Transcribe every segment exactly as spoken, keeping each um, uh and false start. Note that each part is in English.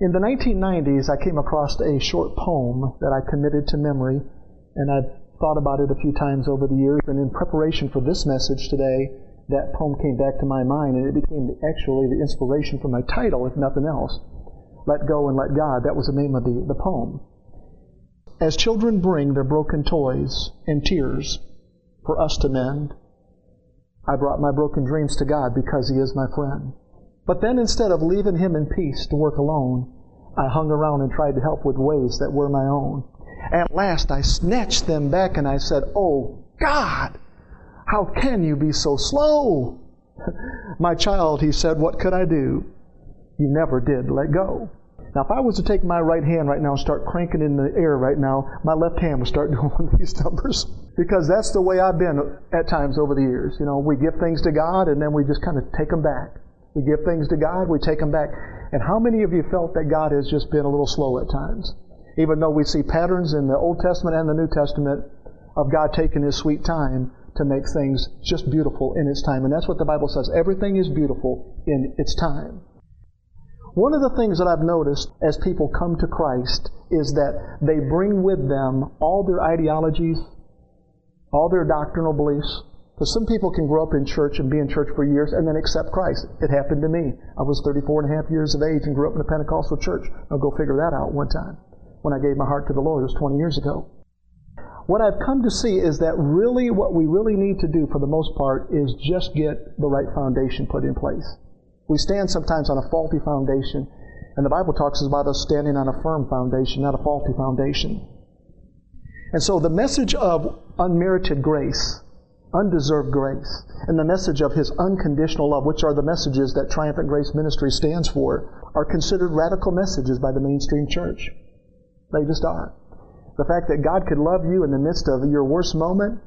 In the nineteen nineties, I came across a short poem that I committed to memory, and I've thought about it a few times over the years, and in preparation for this message today, that poem came back to my mind, and it became actually the inspiration for my title, if nothing else. Let Go and Let God, that was the name of the, the poem. As children bring their broken toys and tears for us to mend, I brought my broken dreams to God because He is my friend. But then instead of leaving Him in peace to work alone, I hung around and tried to help with ways that were my own. At last I snatched them back and I said, "Oh God, how can you be so slow?" "My child," He said, "what could I do? You never did let go." Now if I was to take my right hand right now and start cranking in the air right now, my left hand would start doing these numbers. Because that's the way I've been at times over the years. You know, we give things to God and then we just kind of take them back. We give things to God, we take them back. And how many of you felt that God has just been a little slow at times? Even though we see patterns in the Old Testament and the New Testament of God taking His sweet time to make things just beautiful in its time. And that's what the Bible says. Everything is beautiful in its time. One of the things that I've noticed as people come to Christ is that they bring with them all their ideologies, all their doctrinal beliefs. Because some people can grow up in church and be in church for years and then accept Christ. It happened to me. I was thirty-four and a half years of age and grew up in a Pentecostal church. I'll go figure that out one time. When I gave my heart to the Lord, it was twenty years ago. What I've come to see is that really what we really need to do for the most part is just get the right foundation put in place. We stand sometimes on a faulty foundation, and the Bible talks about us standing on a firm foundation, not a faulty foundation. And so the message of unmerited grace, undeserved grace, and the message of His unconditional love, which are the messages that Triumphant Grace Ministry stands for, are considered radical messages by the mainstream church. They just are. The fact that God could love you in the midst of your worst moment.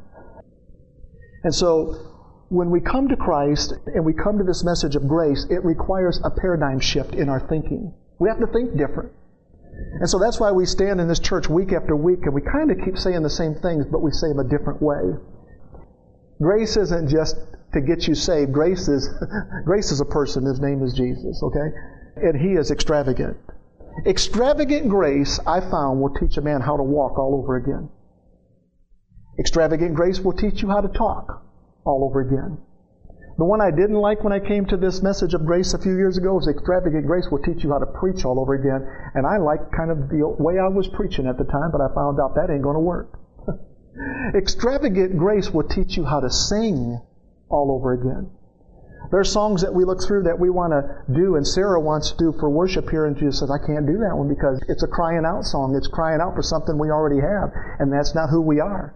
And so, when we come to Christ and we come to this message of grace, it requires a paradigm shift in our thinking. We have to think different. And so that's why we stand in this church week after week and we kind of keep saying the same things, but we say them a different way. Grace isn't just to get you saved. Grace is grace is a person. His name is Jesus, okay? And He is extravagant. Extravagant grace, I found, will teach a man how to walk all over again. Extravagant grace will teach you how to talk all over again. The one I didn't like when I came to this message of grace a few years ago was extravagant grace will teach you how to preach all over again. And I liked kind of the way I was preaching at the time, but I found out that ain't going to work. Extravagant grace will teach you how to sing all over again. There are songs that we look through that we want to do, and Sarah wants to do for worship here, and she just says, "I can't do that one because it's a crying out song. It's crying out for something we already have, and that's not who we are.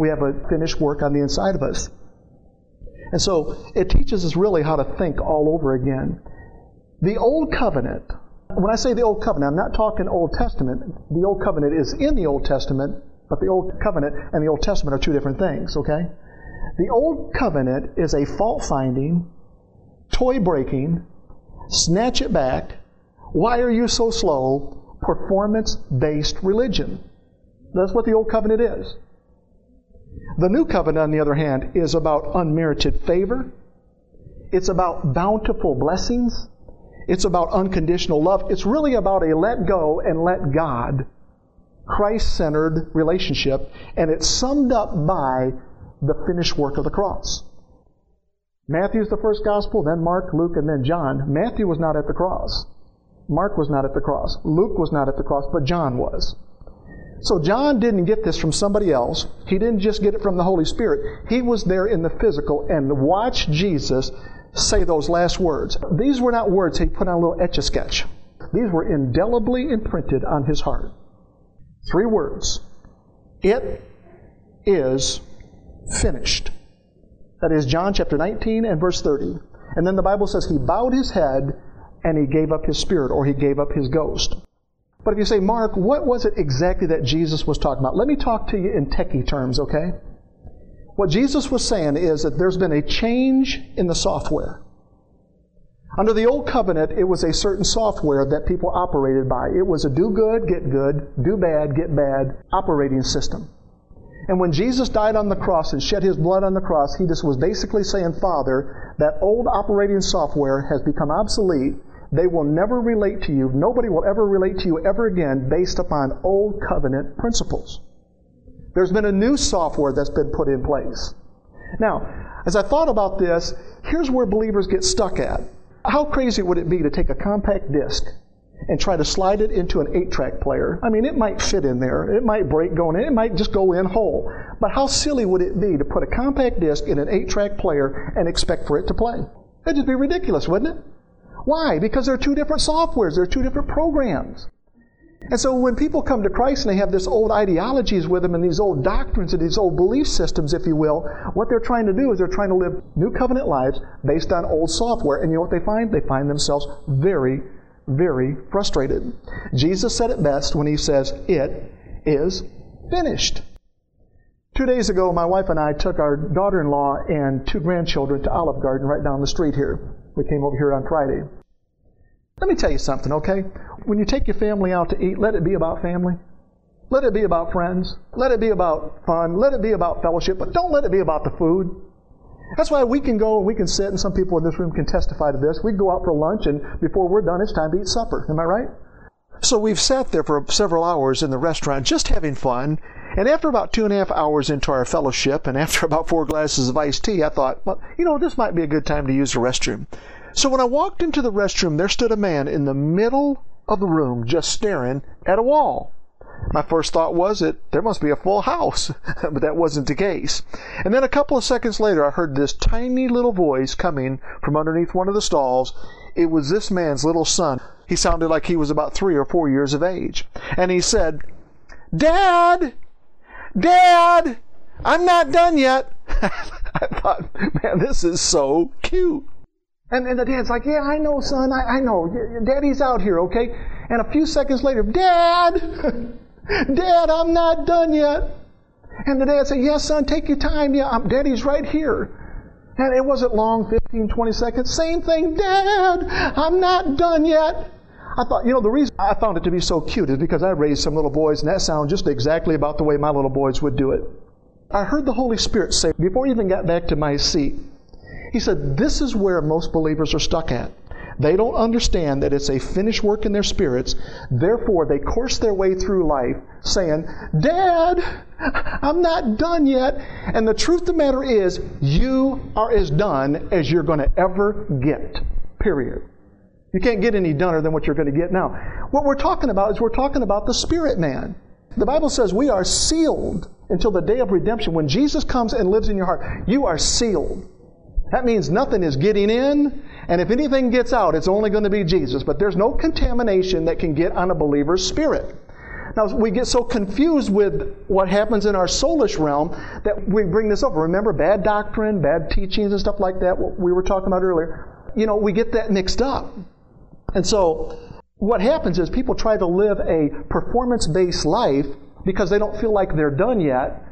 We have a finished work on the inside of us." And so it teaches us really how to think all over again. The Old Covenant, when I say the Old Covenant, I'm not talking Old Testament. The Old Covenant is in the Old Testament, but the Old Covenant and the Old Testament are two different things, okay? The Old Covenant is a fault-finding, toy-breaking, snatch-it-back, why-are-you-so-slow, performance-based religion. That's what the Old Covenant is. The New Covenant, on the other hand, is about unmerited favor. It's about bountiful blessings. It's about unconditional love. It's really about a let go and let God, Christ-centered relationship, and it's summed up by the finished work of the cross. Matthew's the first gospel, then Mark, Luke, and then John. Matthew was not at the cross. Mark was not at the cross. Luke was not at the cross, but John was. So John didn't get this from somebody else. He didn't just get it from the Holy Spirit. He was there in the physical and watched Jesus say those last words. These were not words he put on a little etch-a-sketch. These were indelibly imprinted on his heart. Three words. It is finished. That is John chapter nineteen and verse thirty. And then the Bible says he bowed his head and he gave up his spirit, or he gave up his ghost. But if you say, "Mark, what was it exactly that Jesus was talking about?" Let me talk to you in techie terms, okay? What Jesus was saying is that there's been a change in the software. Under the Old Covenant, it was a certain software that people operated by. It was a do good, get good, do bad, get bad operating system. And when Jesus died on the cross and shed His blood on the cross, He just was basically saying, "Father, that old operating software has become obsolete. They will never relate to you. Nobody will ever relate to you ever again based upon old covenant principles. There's been a new software that's been put in place. Now, as I thought about this, here's where believers get stuck at. How crazy would it be to take a compact disc and try to slide it into an eight-track player? I mean, it might fit in there. It might break going in. It might just go in whole. But how silly would it be to put a compact disc in an eight-track player and expect for it to play? That'd just be ridiculous, wouldn't it? Why? Because there are two different softwares. There are two different programs. And so when people come to Christ and they have this old ideologies with them and these old doctrines and these old belief systems, if you will, what they're trying to do is they're trying to live new covenant lives based on old software. And you know what they find? They find themselves very, very frustrated. Jesus said it best when he says, "It is finished." Two days ago, my wife and I took our daughter-in-law and two grandchildren to Olive Garden right down the street here. We came over here on Friday. Let me tell you something, okay? When you take your family out to eat, let it be about family. Let it be about friends. Let it be about fun. Let it be about fellowship, but don't let it be about the food. That's why we can go and we can sit, and some people in this room can testify to this. We go out for lunch, and before we're done, it's time to eat supper. Am I right? So we've sat there for several hours in the restaurant just having fun, and after about two and a half hours into our fellowship, and after about four glasses of iced tea, I thought, well, you know, this might be a good time to use the restroom. So when I walked into the restroom, there stood a man in the middle of the room just staring at a wall. My first thought was that there must be a full house, but that wasn't the case. And then a couple of seconds later, I heard this tiny little voice coming from underneath one of the stalls. It was this man's little son. He sounded like he was about three or four years of age. And he said, "Dad! Dad! I'm not done yet." I thought, man, this is so cute. And, and the dad's like, "Yeah, I know, son, I, I know. Daddy's out here, okay?" And a few seconds later, "Dad! Dad, I'm not done yet." And the dad said, "Yes, son, take your time. Yeah, I'm, Daddy's right here." And it wasn't long, fifteen, twenty seconds. Same thing, "Dad, I'm not done yet." I thought, you know, the reason I found it to be so cute is because I raised some little boys, and that sounds just exactly about the way my little boys would do it. I heard the Holy Spirit say, before I even got back to my seat, he said, this is where most believers are stuck at. They don't understand that it's a finished work in their spirits. Therefore, they course their way through life saying, "Dad, I'm not done yet." And the truth of the matter is, you are as done as you're going to ever get, period. You can't get any doner than what you're going to get now. What we're talking about is we're talking about the spirit man. The Bible says we are sealed until the day of redemption. When Jesus comes and lives in your heart, you are sealed. That means nothing is getting in, and if anything gets out, it's only going to be Jesus. But there's no contamination that can get on a believer's spirit. Now, we get so confused with what happens in our soulish realm that we bring this up. Remember, bad doctrine, bad teachings and stuff like that, what we were talking about earlier. You know, we get that mixed up. And so what happens is people try to live a performance-based life because they don't feel like they're done yet,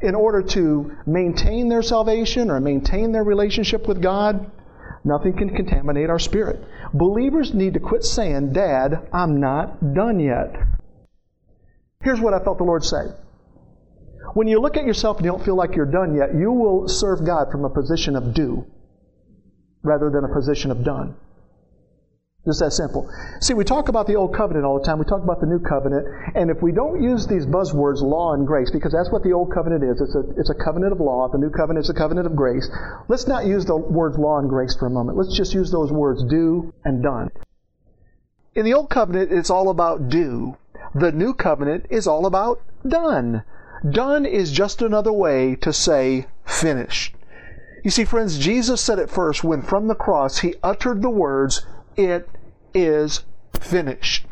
in order to maintain their salvation or maintain their relationship with God. Nothing can contaminate our spirit. Believers need to quit saying, "Dad, I'm not done yet." Here's what I felt the Lord say. When you look at yourself and you don't feel like you're done yet, you will serve God from a position of do rather than a position of done. Just that simple. See, we talk about the old covenant all the time. We talk about the new covenant. And if we don't use these buzzwords, law and grace, because that's what the old covenant is. It's a, it's a covenant of law. The new covenant is a covenant of grace. Let's not use the words law and grace for a moment. Let's just use those words do and done. In the old covenant, it's all about do. The new covenant is all about done. Done is just another way to say finished. You see, friends, Jesus said it first when from the cross he uttered the words, "It is finished."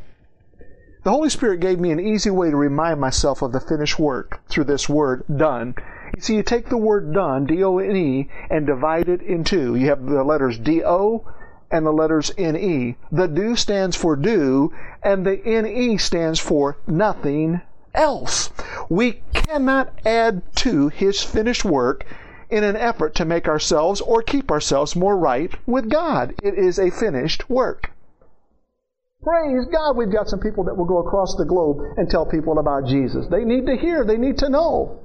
The Holy Spirit gave me an easy way to remind myself of the finished work through this word, done. You see, you take the word done, D O N E, and divide it in two. You have the letters D O and the letters N E. The do stands for do, and the N E stands for nothing else. We cannot add to His finished work in an effort to make ourselves or keep ourselves more right with God. It is a finished work. Praise God, we've got some people that will go across the globe and tell people about Jesus. They need to hear. They need to know.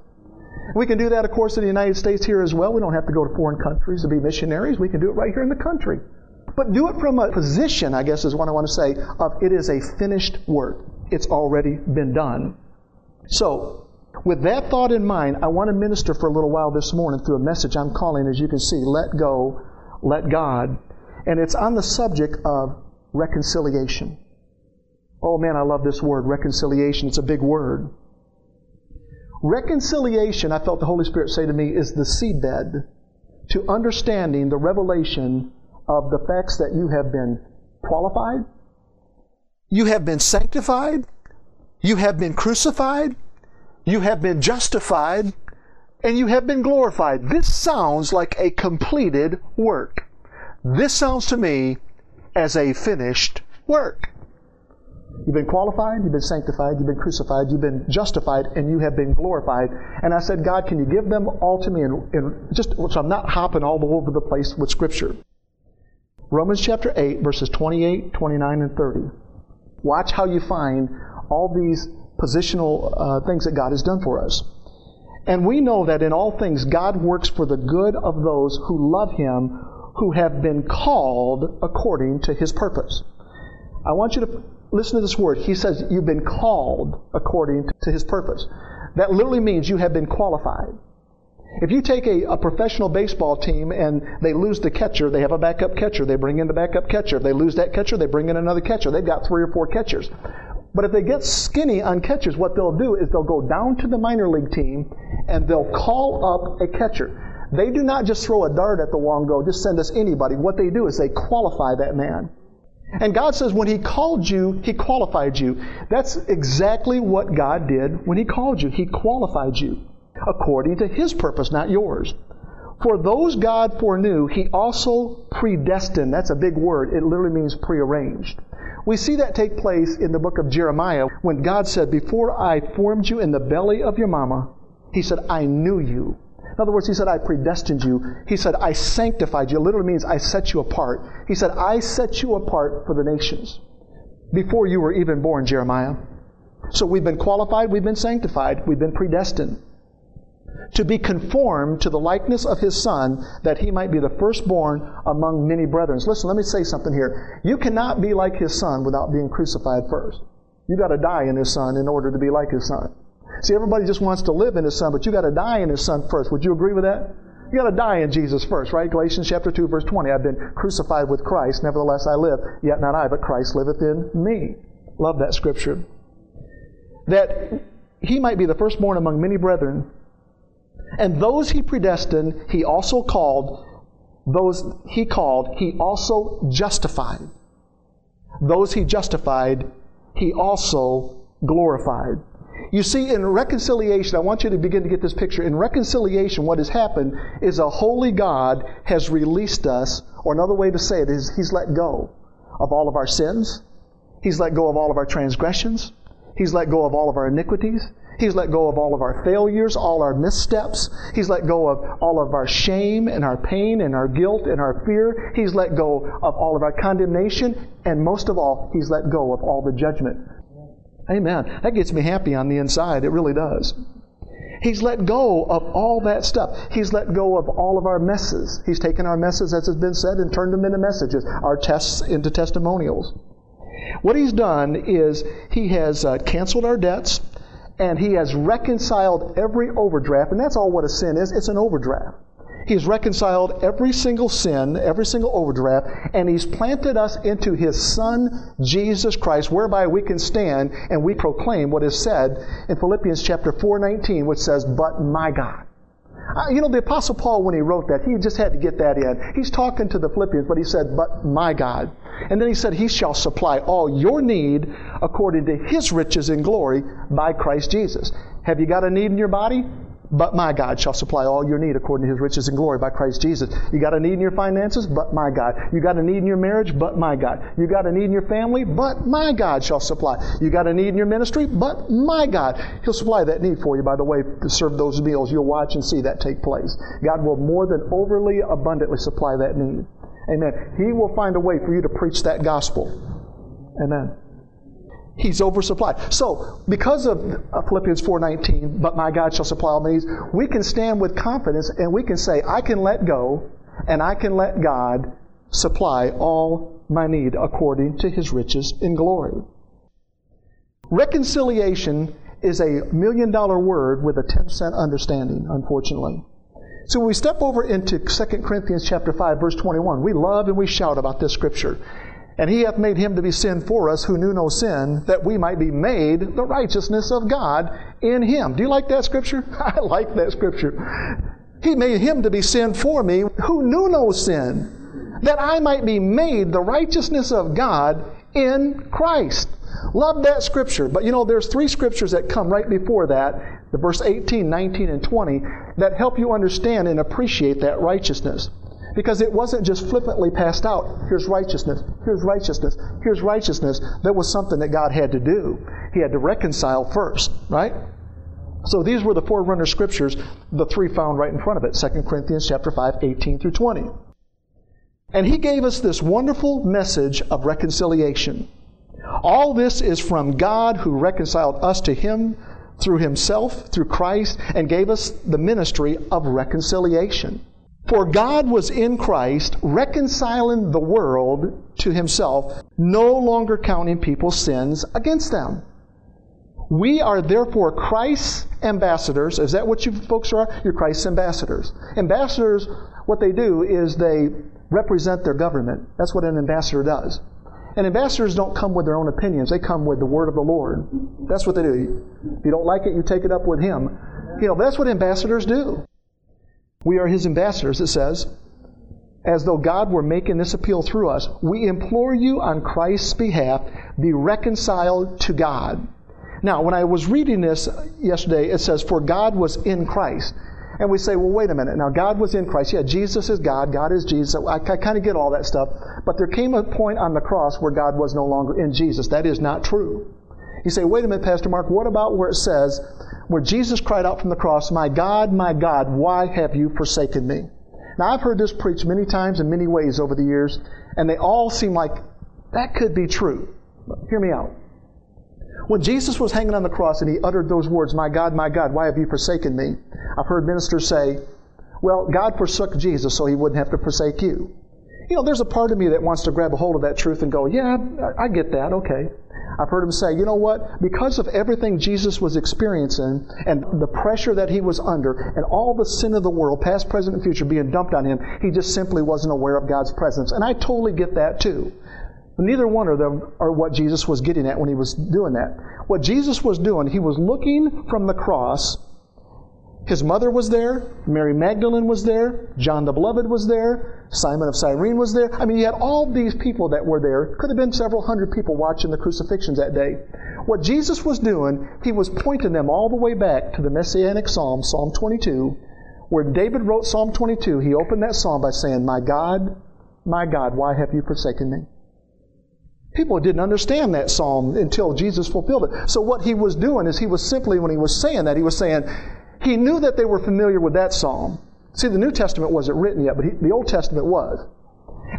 We can do that, of course, in the United States here as well. We don't have to go to foreign countries to be missionaries. We can do it right here in the country. But do it from a position, I guess is what I want to say, of it is a finished work. It's already been done. So, with that thought in mind, I want to minister for a little while this morning through a message I'm calling, as you can see, Let Go, Let God. And it's on the subject of reconciliation. Oh man, I love this word, reconciliation. It's a big word. Reconciliation, I felt the Holy Spirit say to me, is the seedbed to understanding the revelation of the facts that you have been qualified, you have been sanctified, you have been crucified, you have been justified, and you have been glorified. This sounds like a completed work. This sounds to me as a finished work. You've been qualified, you've been sanctified, you've been crucified, you've been justified, and you have been glorified. And I said, God, can you give them all to me? And, and just so I'm not hopping all over the place with Scripture. Romans chapter eight, verses twenty-eight, twenty-nine, and thirty. Watch how you find all these positional uh, things that God has done for us. And we know that in all things God works for the good of those who love Him, who have been called according to His purpose. I want you to listen to this word. He says, you've been called according to His purpose. That literally means you have been qualified. If you take a, a professional baseball team and they lose the catcher, they have a backup catcher. They bring in the backup catcher. If they lose that catcher, they bring in another catcher. They've got three or four catchers. But if they get skinny on catchers, what they'll do is they'll go down to the minor league team and they'll call up a catcher. They do not just throw a dart at the wall and go, just send us anybody. What they do is they qualify that man. And God says when He called you, He qualified you. That's exactly what God did when He called you. He qualified you according to His purpose, not yours. For those God foreknew, He also predestined. That's a big word. It literally means prearranged. We see that take place in the book of Jeremiah when God said, before I formed you in the belly of your mama, He said, I knew you. In other words, He said, I predestined you. He said, I sanctified you. It literally means I set you apart. He said, I set you apart for the nations before you were even born, Jeremiah. So we've been qualified, we've been sanctified, we've been predestined to be conformed to the likeness of His Son, that He might be the firstborn among many brethren. Listen, let me say something here. You cannot be like His Son without being crucified first. You've got to die in His Son in order to be like His Son. See, everybody just wants to live in His Son, but you got to die in His Son first. Would you agree with that? You got to die in Jesus first, right? Galatians chapter two, verse twenty. I've been crucified with Christ, nevertheless I live, yet not I, but Christ liveth in me. Love that scripture. That He might be the firstborn among many brethren, and those He predestined, He also called. Those He called, He also justified. Those He justified, He also glorified. You see, in reconciliation, I want you to begin to get this picture. In reconciliation, what has happened is a holy God has released us, or another way to say it is He's let go of all of our sins. He's let go of all of our transgressions. He's let go of all of our iniquities. He's let go of all of our failures, all our missteps. He's let go of all of our shame and our pain and our guilt and our fear. He's let go of all of our condemnation. And most of all, He's let go of all the judgment. Amen. That gets me happy on the inside. It really does. He's let go of all that stuff. He's let go of all of our messes. He's taken our messes, as has been said, and turned them into messages, our tests into testimonials. What He's done is He has uh, canceled our debts, and He has reconciled every overdraft, and that's all what a sin is. It's an overdraft. He's reconciled every single sin, every single overdraft, and He's planted us into His Son, Jesus Christ, whereby we can stand and we proclaim what is said in Philippians chapter four nineteen, which says, but my God. Uh, you know, the Apostle Paul, when he wrote that, he just had to get that in. He's talking to the Philippians, but he said, but my God. And then he said, He shall supply all your need according to His riches in glory by Christ Jesus. Have you got a need in your body? But my God shall supply all your need according to His riches and glory by Christ Jesus. You got a need in your finances? But my God. You got a need in your marriage? But my God. You got a need in your family? But my God shall supply. You got a need in your ministry? But my God. He'll supply that need for you, by the way, to serve those meals. You'll watch and see that take place. God will more than overly abundantly supply that need. Amen. He will find a way for you to preach that gospel. Amen. He's oversupplied. So, because of Philippians four nineteen, but my God shall supply all my needs, we can stand with confidence and we can say, I can let go and I can let God supply all my need according to his riches in glory. Reconciliation is a million dollar word with a ten cent understanding, unfortunately. So when we step over into Second Corinthians chapter five, verse twenty-one, we love and we shout about this scripture. And he hath made him to be sin for us who knew no sin, that we might be made the righteousness of God in him. Do you like that scripture? I like that scripture. He made him to be sin for me who knew no sin, that I might be made the righteousness of God in Christ. Love that scripture. But you know, there's three scriptures that come right before that, the verse eighteen, nineteen, and twenty, that help you understand and appreciate that righteousness. Because it wasn't just flippantly passed out. Here's righteousness, here's righteousness, here's righteousness. That was something that God had to do. He had to reconcile first, right? So these were the forerunner scriptures, the three found right in front of it, Second Corinthians chapter five, eighteen through twenty. And he gave us this wonderful message of reconciliation. All this is from God who reconciled us to him through himself, through Christ, and gave us the ministry of reconciliation. For God was in Christ, reconciling the world to himself, no longer counting people's sins against them. We are therefore Christ's ambassadors. Is that what you folks are? You're Christ's ambassadors. Ambassadors, what they do is they represent their government. That's what an ambassador does. And ambassadors don't come with their own opinions. They come with the word of the Lord. That's what they do. If you don't like it, you take it up with him. You know, that's what ambassadors do. We are his ambassadors, it says, as though God were making this appeal through us. We implore you on Christ's behalf, be reconciled to God. Now, when I was reading this yesterday, it says, for God was in Christ. And we say, well, wait a minute. Now, God was in Christ. Yeah, Jesus is God. God is Jesus. I, I kind of get all that stuff. But there came a point on the cross where God was no longer in Jesus. That is not true. You say, wait a minute, Pastor Mark, what about where it says, where Jesus cried out from the cross, my God, my God, why have you forsaken me? Now, I've heard this preached many times in many ways over the years, and they all seem like that could be true. But hear me out. When Jesus was hanging on the cross and he uttered those words, my God, my God, why have you forsaken me? I've heard ministers say, well, God forsook Jesus so he wouldn't have to forsake you. You know, there's a part of me that wants to grab a hold of that truth and go, yeah, I get that, okay. I've heard him say, you know what? Because of everything Jesus was experiencing and the pressure that he was under and all the sin of the world, past, present, and future, being dumped on him, he just simply wasn't aware of God's presence. And I totally get that too. Neither one of them are what Jesus was getting at when he was doing that. What Jesus was doing, he was looking from the cross. His mother was there. Mary Magdalene was there. John the Beloved was there. Simon of Cyrene was there. I mean, you had all these people that were there. Could have been several hundred people watching the crucifixions that day. What Jesus was doing, he was pointing them all the way back to the Messianic Psalm, Psalm twenty-two, where David wrote Psalm twenty-two. He opened that psalm by saying, my God, my God, why have you forsaken me? People didn't understand that psalm until Jesus fulfilled it. So what he was doing is he was simply, when he was saying that, he was saying, he knew that they were familiar with that psalm. See, the New Testament wasn't written yet, but he, the Old Testament was.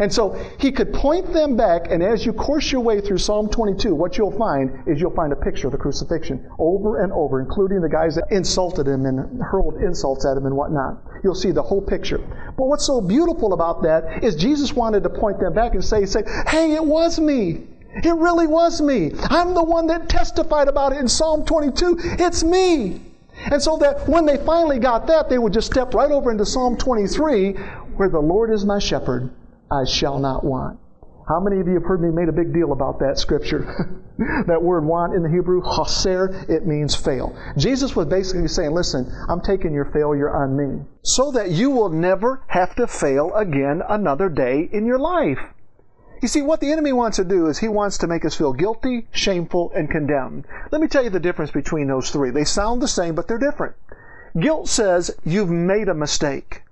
And so he could point them back, and as you course your way through Psalm twenty-two, what you'll find is you'll find a picture of the crucifixion over and over, including the guys that insulted him and hurled insults at him and whatnot. You'll see the whole picture. But what's so beautiful about that is Jesus wanted to point them back and say, say, hey, it was me. It really was me. I'm the one that testified about it in Psalm twenty-two. It's me. And so that when they finally got that, they would just step right over into Psalm twenty-three, where the Lord is my shepherd, I shall not want. How many of you have heard me made a big deal about that scripture? That word want in the Hebrew, chaser, it means fail. Jesus was basically saying, listen, I'm taking your failure on me so that you will never have to fail again another day in your life. You see, what the enemy wants to do is he wants to make us feel guilty, shameful, and condemned. Let me tell you the difference between those three. They sound the same, but they're different. Guilt says, you've made a mistake.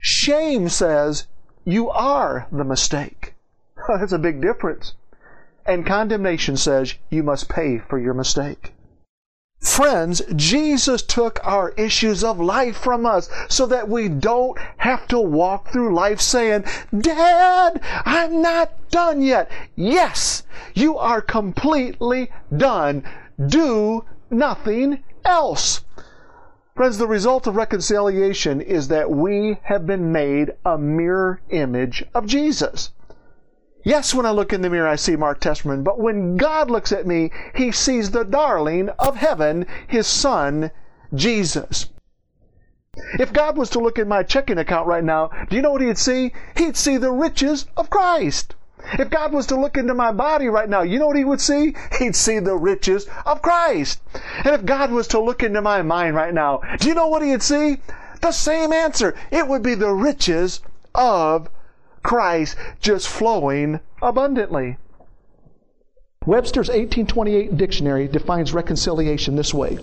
Shame says, you are the mistake. That's a big difference. And condemnation says, you must pay for your mistake. Friends, Jesus took our issues of life from us so that we don't have to walk through life saying, Dad, I'm not done yet. Yes, you are completely done. Do nothing else. Friends, the result of reconciliation is that we have been made a mirror image of Jesus. Yes, when I look in the mirror, I see Mark Testerman, but when God looks at me, He sees the darling of heaven, His Son, Jesus. If God was to look at my checking account right now, do you know what He'd see? He'd see the riches of Christ. If God was to look into my body right now, you know what He would see? He'd see the riches of Christ. And if God was to look into my mind right now, do you know what He'd see? The same answer. It would be the riches of Christ just flowing abundantly. Webster's eighteen twenty-eight dictionary defines reconciliation this way.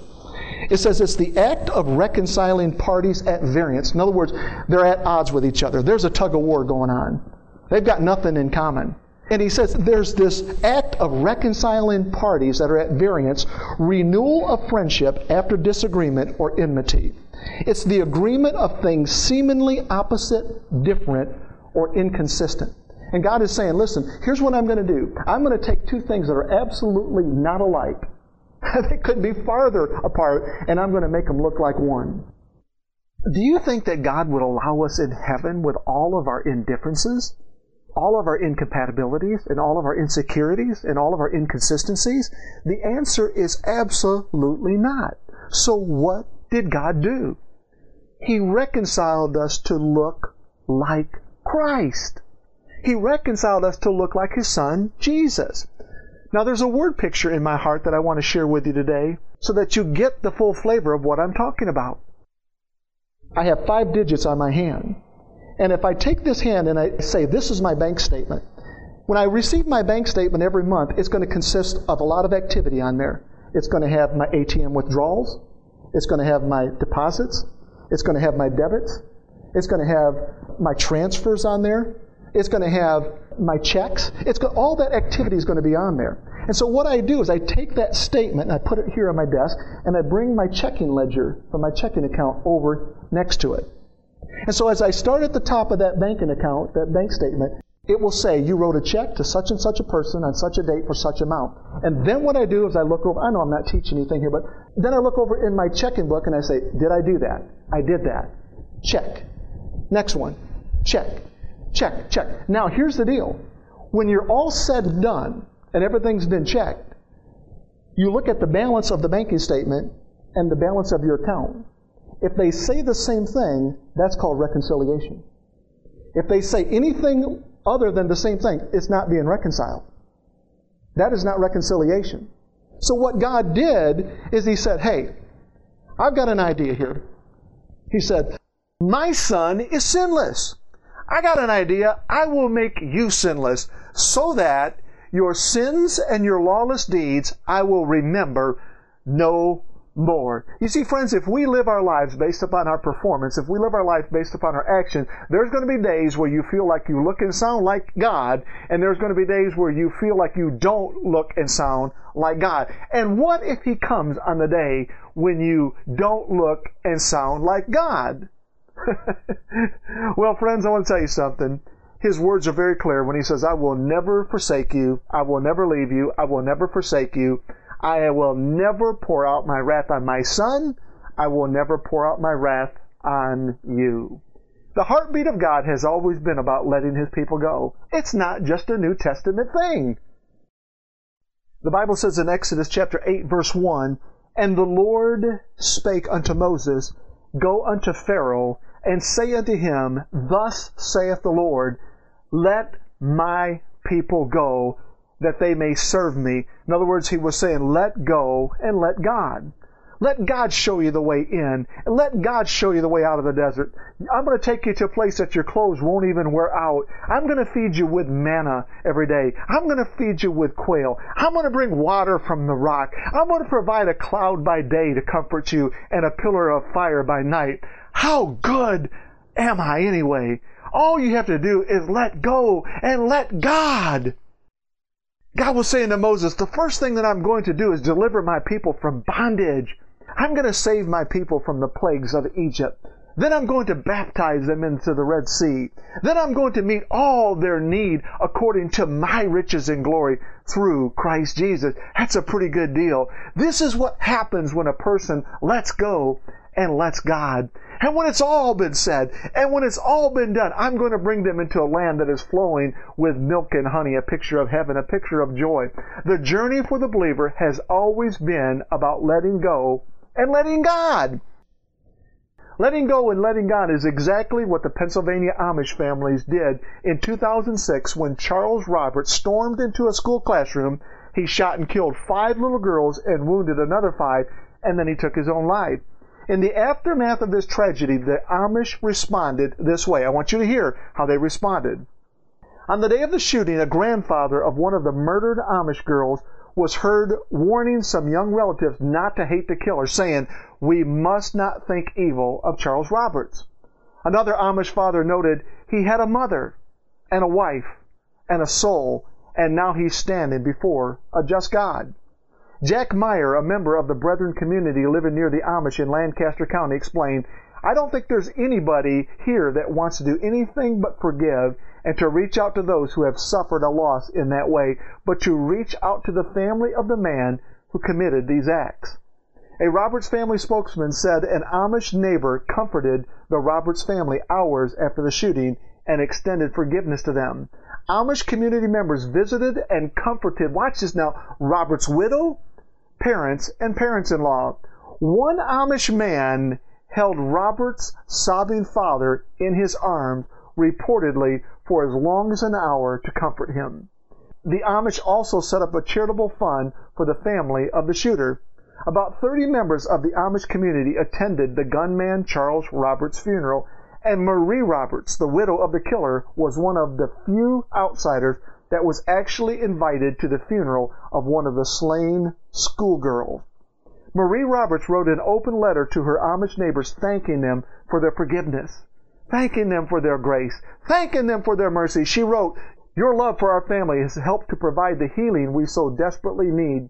It says it's the act of reconciling parties at variance. In other words, they're at odds with each other. There's a tug of war going on. They've got nothing in common. And he says there's this act of reconciling parties that are at variance, renewal of friendship after disagreement or enmity. It's the agreement of things seemingly opposite, different, or inconsistent. And God is saying, listen, here's what I'm going to do. I'm going to take two things that are absolutely not alike. They couldn't be farther apart, and I'm going to make them look like one. Do you think that God would allow us in heaven with all of our indifferences, all of our incompatibilities, and all of our insecurities, and all of our inconsistencies? The answer is absolutely not. So what did God do? He reconciled us to look like Christ. He reconciled us to look like His Son, Jesus. Now there's a word picture in my heart that I want to share with you today so that you get the full flavor of what I'm talking about. I have five digits on my hand. And if I take this hand and I say, this is my bank statement, when I receive my bank statement every month, it's going to consist of a lot of activity on there. It's going to have my A T M withdrawals. It's going to have my deposits. It's going to have my debits. It's going to have my transfers on there. It's going to have my checks. It's got, all that activity is going to be on there. And so what I do is I take that statement, and I put it here on my desk, and I bring my checking ledger from my checking account over next to it. And so as I start at the top of that banking account, that bank statement, it will say, you wrote a check to such and such a person on such a date for such amount. And then what I do is I look over, I know I'm not teaching anything here, but then I look over in my checking book and I say, did I do that? I did that. Check. Next one. Check. Check, check. Now, here's the deal. When you're all said and done, and everything's been checked, you look at the balance of the banking statement and the balance of your account. If they say the same thing, that's called reconciliation. If they say anything other than the same thing, it's not being reconciled. That is not reconciliation. So what God did is He said, hey, I've got an idea here. He said, my Son is sinless. I got an idea. I will make you sinless so that your sins and your lawless deeds I will remember no more. You see, friends, if we live our lives based upon our performance, if we live our life based upon our action, there's going to be days where you feel like you look and sound like God, and there's going to be days where you feel like you don't look and sound like God. And what if He comes on the day when you don't look and sound like God? Well, friends, I want to tell you something. His words are very clear when He says, I will never forsake you. I will never leave you. I will never forsake you. I will never pour out my wrath on my Son. I will never pour out my wrath on you. The heartbeat of God has always been about letting His people go. It's not just a New Testament thing. The Bible says in Exodus chapter eight, verse one, and the Lord spake unto Moses, go unto Pharaoh, and say unto him, thus saith the Lord, let my people go, that they may serve me. In other words, He was saying, let go and let God. Let God show you the way in. And let God show you the way out of the desert. I'm going to take you to a place that your clothes won't even wear out. I'm going to feed you with manna every day. I'm going to feed you with quail. I'm going to bring water from the rock. I'm going to provide a cloud by day to comfort you and a pillar of fire by night. How good am I anyway? All you have to do is let go and let God. God was saying to Moses, the first thing that I'm going to do is deliver my people from bondage. I'm going to save my people from the plagues of Egypt. Then I'm going to baptize them into the Red Sea. Then I'm going to meet all their need according to my riches and glory through Christ Jesus. That's a pretty good deal. This is what happens when a person lets go and lets God. And when it's all been said, and when it's all been done, I'm going to bring them into a land that is flowing with milk and honey, a picture of heaven, a picture of joy. The journey for the believer has always been about letting go and letting God. Letting go and letting God is exactly what the Pennsylvania Amish families did in two thousand six when Charles Roberts stormed into a school classroom. He shot and killed five little girls and wounded another five, and then he took his own life. In the aftermath of this tragedy, the Amish responded this way. I want you to hear how they responded. On the day of the shooting, a grandfather of one of the murdered Amish girls was heard warning some young relatives not to hate the killer, saying, "We must not think evil of Charles Roberts." Another Amish father noted, "He had a mother and a wife and a soul, and now he's standing before a just God." Jack Meyer, a member of the Brethren community living near the Amish in Lancaster County, explained, "I don't think there's anybody here that wants to do anything but forgive and to reach out to those who have suffered a loss in that way, but to reach out to the family of the man who committed these acts." A Roberts family spokesman said an Amish neighbor comforted the Roberts family hours after the shooting and extended forgiveness to them. Amish community members visited and comforted, watch this now, Robert's widow, parents, and parents-in-law. One Amish man held Robert's sobbing father in his arms, reportedly, for as long as an hour to comfort him. The Amish also set up a charitable fund for the family of the shooter. About thirty members of the Amish community attended the gunman Charles Roberts' funeral, and Marie Roberts, the widow of the killer, was one of the few outsiders that was actually invited to the funeral of one of the slain schoolgirls. Marie Roberts wrote an open letter to her Amish neighbors thanking them for their forgiveness, thanking them for their grace, thanking them for their mercy. She wrote, "Your love for our family has helped to provide the healing we so desperately need.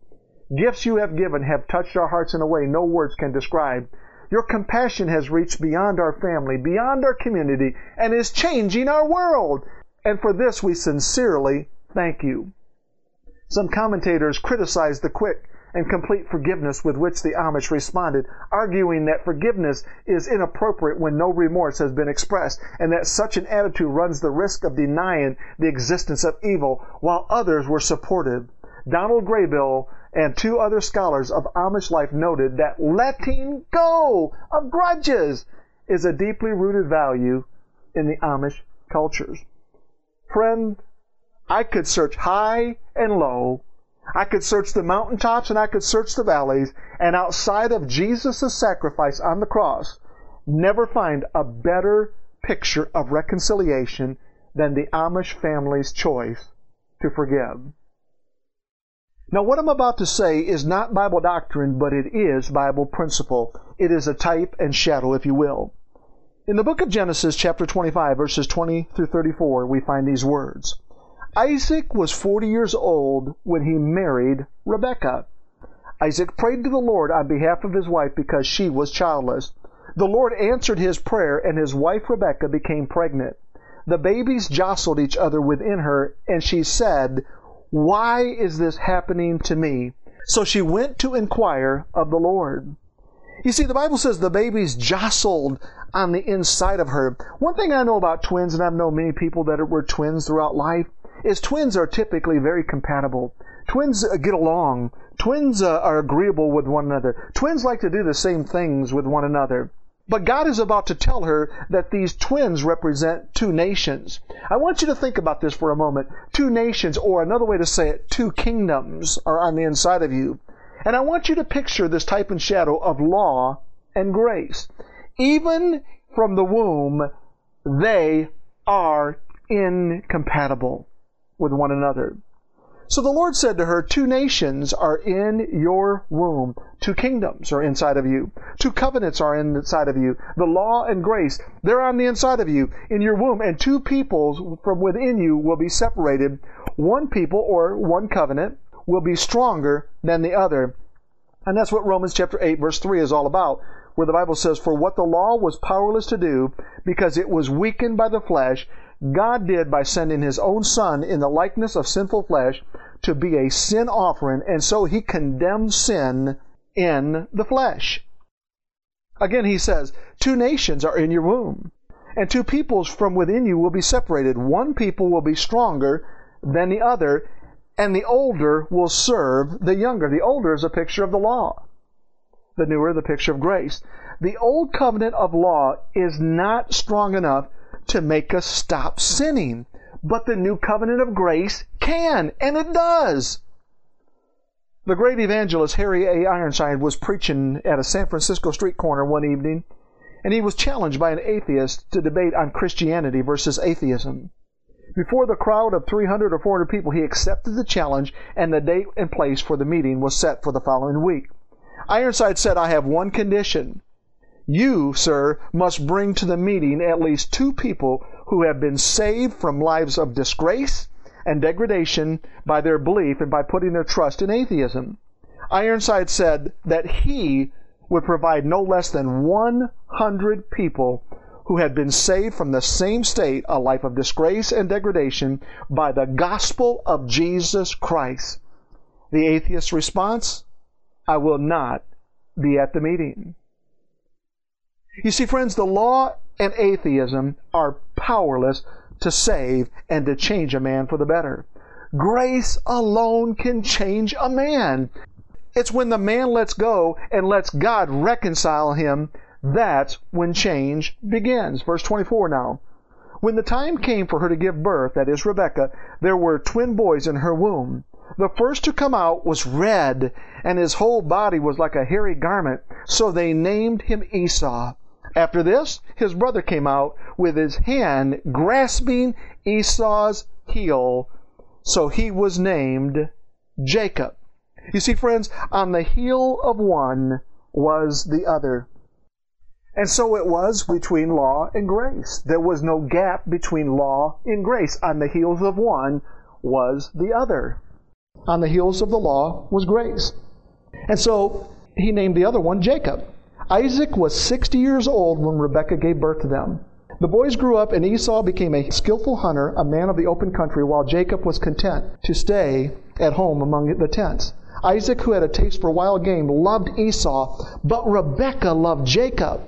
Gifts you have given have touched our hearts in a way no words can describe. Your compassion has reached beyond our family, beyond our community, and is changing our world. And for this we sincerely thank you." Some commentators criticized the quick and complete forgiveness with which the Amish responded, arguing that forgiveness is inappropriate when no remorse has been expressed, and that such an attitude runs the risk of denying the existence of evil, while others were supportive. Donald Graybill and two other scholars of Amish life noted that letting go of grudges is a deeply rooted value in the Amish cultures. Friend, I could search high and low. I could search the mountaintops and I could search the valleys, and outside of Jesus' sacrifice on the cross, never find a better picture of reconciliation than the Amish family's choice to forgive. Now, what I'm about to say is not Bible doctrine, but it is Bible principle. It is a type and shadow, if you will. In the book of Genesis, chapter twenty-five, verses twenty through thirty-four, we find these words. Isaac was forty years old when he married Rebekah. Isaac prayed to the Lord on behalf of his wife because she was childless. The Lord answered his prayer, and his wife Rebekah became pregnant. The babies jostled each other within her, and she said, "Why is this happening to me?" So she went to inquire of the Lord. You see, the Bible says the babies jostled on the inside of her. One thing I know about twins, and I've known many people that were twins throughout life, is twins are typically very compatible. Twins get along. Twins uh, are agreeable with one another. Twins like to do the same things with one another. But God is about to tell her that these twins represent two nations. I want you to think about this for a moment. Two nations, or another way to say it, two kingdoms are on the inside of you. And I want you to picture this type and shadow of law and grace. Even from the womb, they are incompatible with one another. So the Lord said to her, two nations are in your womb. Two kingdoms are inside of you. Two covenants are inside of you. The law and grace, they're on the inside of you, in your womb. And two peoples from within you will be separated. One people, or one covenant, will be stronger than the other. And that's what Romans chapter eight, verse three is all about, where the Bible says, "For what the law was powerless to do, because it was weakened by the flesh, God did by sending his own Son in the likeness of sinful flesh to be a sin offering, and so he condemned sin in the flesh." Again, he says, two nations are in your womb, and two peoples from within you will be separated. One people will be stronger than the other, and the older will serve the younger. The older is a picture of the law. The newer, the picture of grace. The old covenant of law is not strong enough to make us stop sinning, but the new covenant of grace can, and it does. The great evangelist Harry A. Ironside was preaching at a San Francisco street corner one evening, and he was challenged by an atheist to debate on Christianity versus atheism. Before the crowd of three hundred or four hundred people, he accepted the challenge, and the date and place for the meeting was set for the following week. Ironside said, "I have one condition. You, sir, must bring to the meeting at least two people who have been saved from lives of disgrace and degradation by their belief and by putting their trust in atheism." Ironside said that he would provide no less than one hundred people who had been saved from the same state, a life of disgrace and degradation, by the gospel of Jesus Christ. The atheist's response, "I will not be at the meeting." You see, friends, the law and atheism are powerless to save and to change a man for the better. Grace alone can change a man. It's when the man lets go and lets God reconcile him, that's when change begins. Verse twenty-four now. When the time came for her to give birth, that is Rebekah, there were twin boys in her womb. The first to come out was red, and his whole body was like a hairy garment, so they named him Esau. After this, his brother came out with his hand grasping Esau's heel, so he was named Jacob. You see, friends, on the heel of one was the other. And so it was between law and grace. There was no gap between law and grace. On the heels of one was the other. On the heels of the law was grace. And so he named the other one Jacob. Isaac was sixty years old when Rebekah gave birth to them. The boys grew up, and Esau became a skillful hunter, a man of the open country, while Jacob was content to stay at home among the tents. Isaac, who had a taste for wild game, loved Esau, but Rebekah loved Jacob.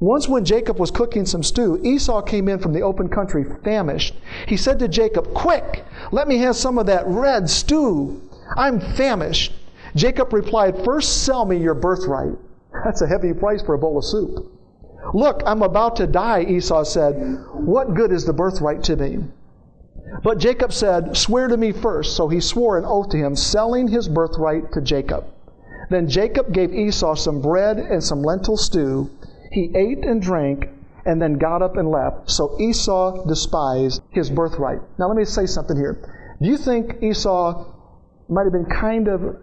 Once when Jacob was cooking some stew, Esau came in from the open country famished. He said to Jacob, "Quick, let me have some of that red stew. I'm famished." Jacob replied, "First sell me your birthright." That's a heavy price for a bowl of soup. "Look, I'm about to die," Esau said. "What good is the birthright to me?" But Jacob said, "Swear to me first." So he swore an oath to him, selling his birthright to Jacob. Then Jacob gave Esau some bread and some lentil stew. He ate and drank, and then got up and left. So Esau despised his birthright. Now let me say something here. Do you think Esau might have been kind of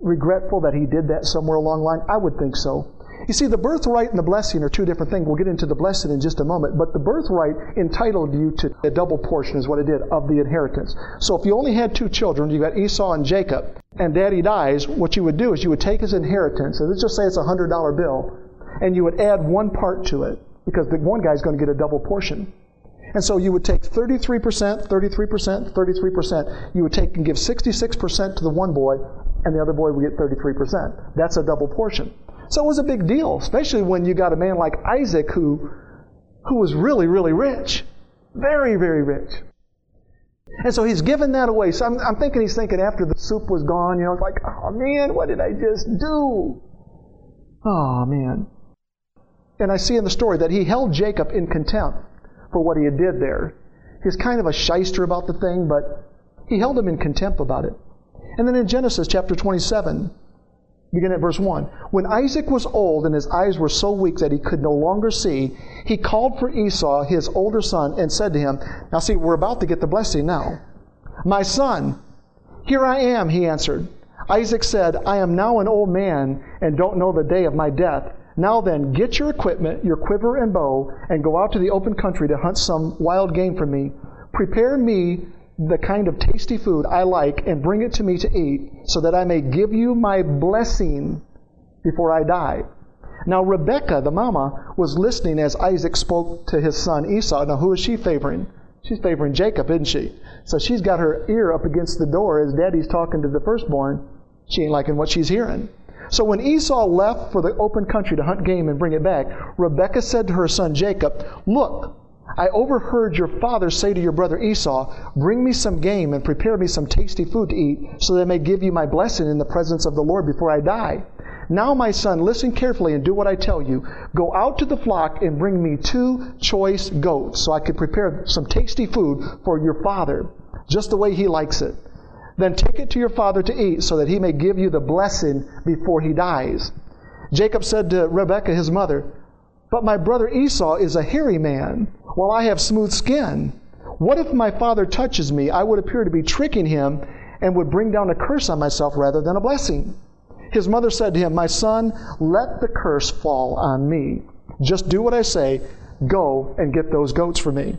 regretful that he did that somewhere along the line? I would think so. You see, the birthright and the blessing are two different things. We'll get into the blessing in just a moment. But the birthright entitled you to a double portion is what it did of the inheritance. So if you only had two children, you got Esau and Jacob, and daddy dies, what you would do is you would take his inheritance, and let's just say it's a one hundred dollar bill, and you would add one part to it, because the one guy's going to get a double portion. And so you would take thirty-three percent, thirty-three percent, thirty-three percent. You would take and give sixty-six percent to the one boy, and the other boy would get thirty-three percent. That's a double portion. So it was a big deal, especially when you got a man like Isaac who, who was really, really rich. Very, very rich. And so he's given that away. So I'm, I'm thinking he's thinking after the soup was gone, you know, it's like, oh man, what did I just do? Oh man. And I see in the story that he held Jacob in contempt for what he had did there. He's kind of a shyster about the thing, but he held him in contempt about it. And then in Genesis chapter twenty-seven, beginning at verse one, when Isaac was old and his eyes were so weak that he could no longer see, he called for Esau, his older son, and said to him, now see, we're about to get the blessing now. "My son, here I am," he answered. Isaac said, "I am now an old man and don't know the day of my death. Now then, get your equipment, your quiver and bow, and go out to the open country to hunt some wild game for me. Prepare me the kind of tasty food I like and bring it to me to eat, so that I may give you my blessing before I die." Now Rebekah, the mama, was listening as Isaac spoke to his son Esau. Now who is she favoring? She's favoring Jacob, isn't she? So she's got her ear up against the door as daddy's talking to the firstborn. She ain't liking what she's hearing. So when Esau left for the open country to hunt game and bring it back, Rebekah said to her son Jacob, "Look, I overheard your father say to your brother Esau, 'Bring me some game and prepare me some tasty food to eat, so that I may give you my blessing in the presence of the Lord before I die.' Now, my son, listen carefully and do what I tell you. Go out to the flock and bring me two choice goats, so I can prepare some tasty food for your father, just the way he likes it. Then take it to your father to eat, so that he may give you the blessing before he dies." Jacob said to Rebekah, his mother, "But my brother Esau is a hairy man, while I have smooth skin. What if my father touches me? I would appear to be tricking him and would bring down a curse on myself rather than a blessing." His mother said to him, "My son, let the curse fall on me. Just do what I say. Go and get those goats for me."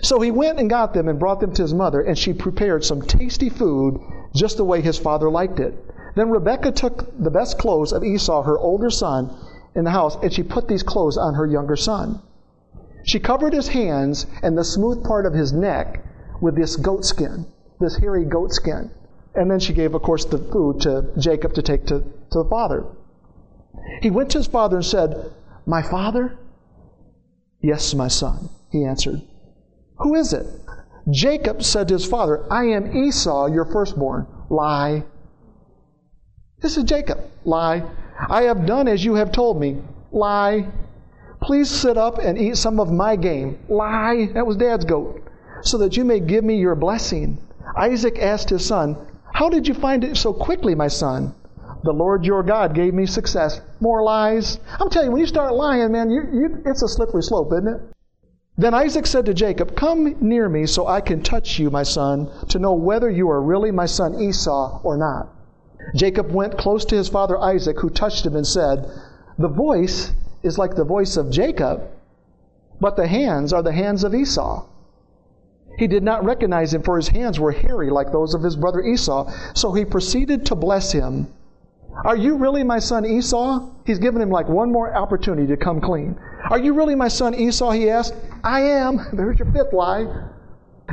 So he went and got them and brought them to his mother, and she prepared some tasty food just the way his father liked it. Then Rebekah took the best clothes of Esau, her older son, in the house, and she put these clothes on her younger son. She covered his hands and the smooth part of his neck with this goat skin, this hairy goat skin. And then she gave, of course, the food to Jacob to take to, to the father. He went to his father and said, "My father?" "Yes, my son," he answered. "Who is it?" Jacob said to his father, "I am Esau, your firstborn." "Lie." This is Jacob. "Lie. I have done as you have told me." "Lie. Please sit up and eat some of my game." "Lie." That was Dad's goat. "So that you may give me your blessing." Isaac asked his son, "How did you find it so quickly, my son?" "The Lord your God gave me success." More lies. I'm telling you, when you start lying, man, you, you, it's a slippery slope, isn't it? Then Isaac said to Jacob, "Come near me so I can touch you, my son, to know whether you are really my son Esau or not." Jacob went close to his father Isaac, who touched him and said, "The voice is like the voice of Jacob, but the hands are the hands of Esau." He did not recognize him, for his hands were hairy like those of his brother Esau, so he proceeded to bless him. "Are you really my son Esau?" He's given him like one more opportunity to come clean. "Are you really my son Esau?" he asked. "I am." There's your fifth lie.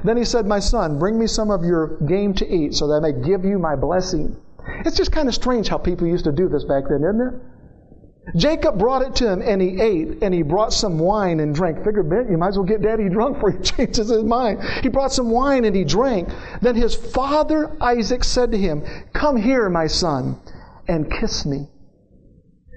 Then he said, "My son, bring me some of your game to eat, so that I may give you my blessing." It's just kind of strange how people used to do this back then, isn't it? Jacob brought it to him, and he ate, and he brought some wine and drank. Figured, man, you might as well get Daddy drunk before he changes his mind. He brought some wine, and he drank. Then his father Isaac said to him, "Come here, my son, and kiss me."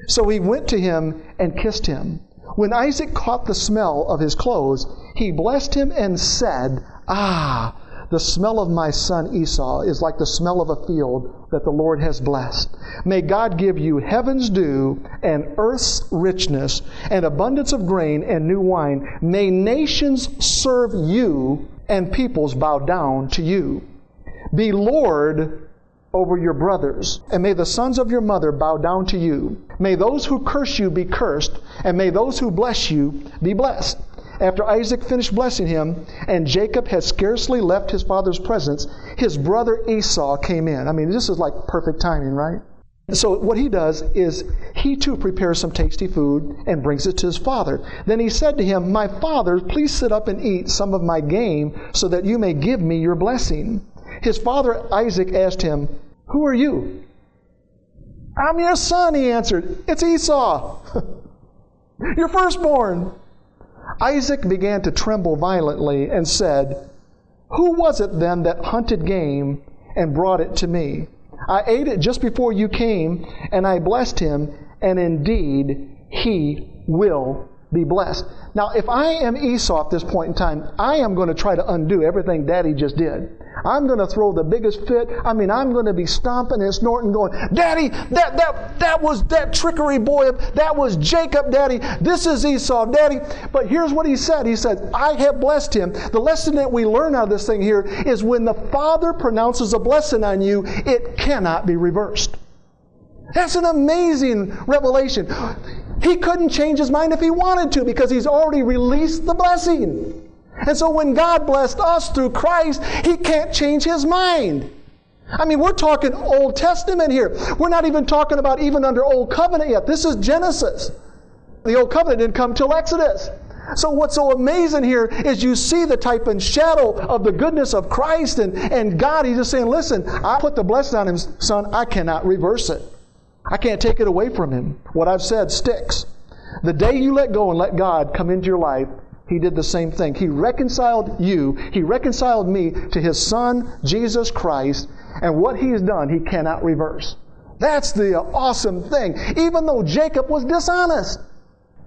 So he went to him and kissed him. When Isaac caught the smell of his clothes, he blessed him and said, "Ah, the smell of my son Esau is like the smell of a field that the Lord has blessed. May God give you heaven's dew and earth's richness and abundance of grain and new wine. May nations serve you and peoples bow down to you. Be Lord over your brothers, and may the sons of your mother bow down to you. May those who curse you be cursed, and may those who bless you be blessed." After Isaac finished blessing him, and Jacob had scarcely left his father's presence, his brother Esau came in. I mean, this is like perfect timing, right? So what he does is he too prepares some tasty food and brings it to his father. Then he said to him, "My father, please sit up and eat some of my game so that you may give me your blessing." His father Isaac asked him, "Who are you?" "I'm your son," he answered. "It's Esau, your firstborn." Isaac began to tremble violently and said, "Who was it then that hunted game and brought it to me? I ate it just before you came, and I blessed him, and indeed he will be blessed." Now, if I am Esau at this point in time, I am going to try to undo everything Daddy just did. I'm going to throw the biggest fit. I mean, I'm going to be stomping and snorting, going, "Daddy, that that that was that trickery boy. That was Jacob, Daddy. This is Esau, Daddy." But here's what he said. He said, "I have blessed him." The lesson that we learn out of this thing here is when the Father pronounces a blessing on you, it cannot be reversed. That's an amazing revelation. He couldn't change his mind if he wanted to, because he's already released the blessing. And so when God blessed us through Christ, he can't change his mind. I mean, we're talking Old Testament here. We're not even talking about even under Old Covenant yet. This is Genesis. The Old Covenant didn't come till Exodus. So what's so amazing here is you see the type and shadow of the goodness of Christ and, and God. He's just saying, "Listen, I put the blessing on him, son. I cannot reverse it." I can't take it away from Him. What I've said sticks. The day you let go and let God come into your life, He did the same thing. He reconciled you. He reconciled me to His Son, Jesus Christ. And what He's done, He cannot reverse. That's the awesome thing. Even though Jacob was dishonest.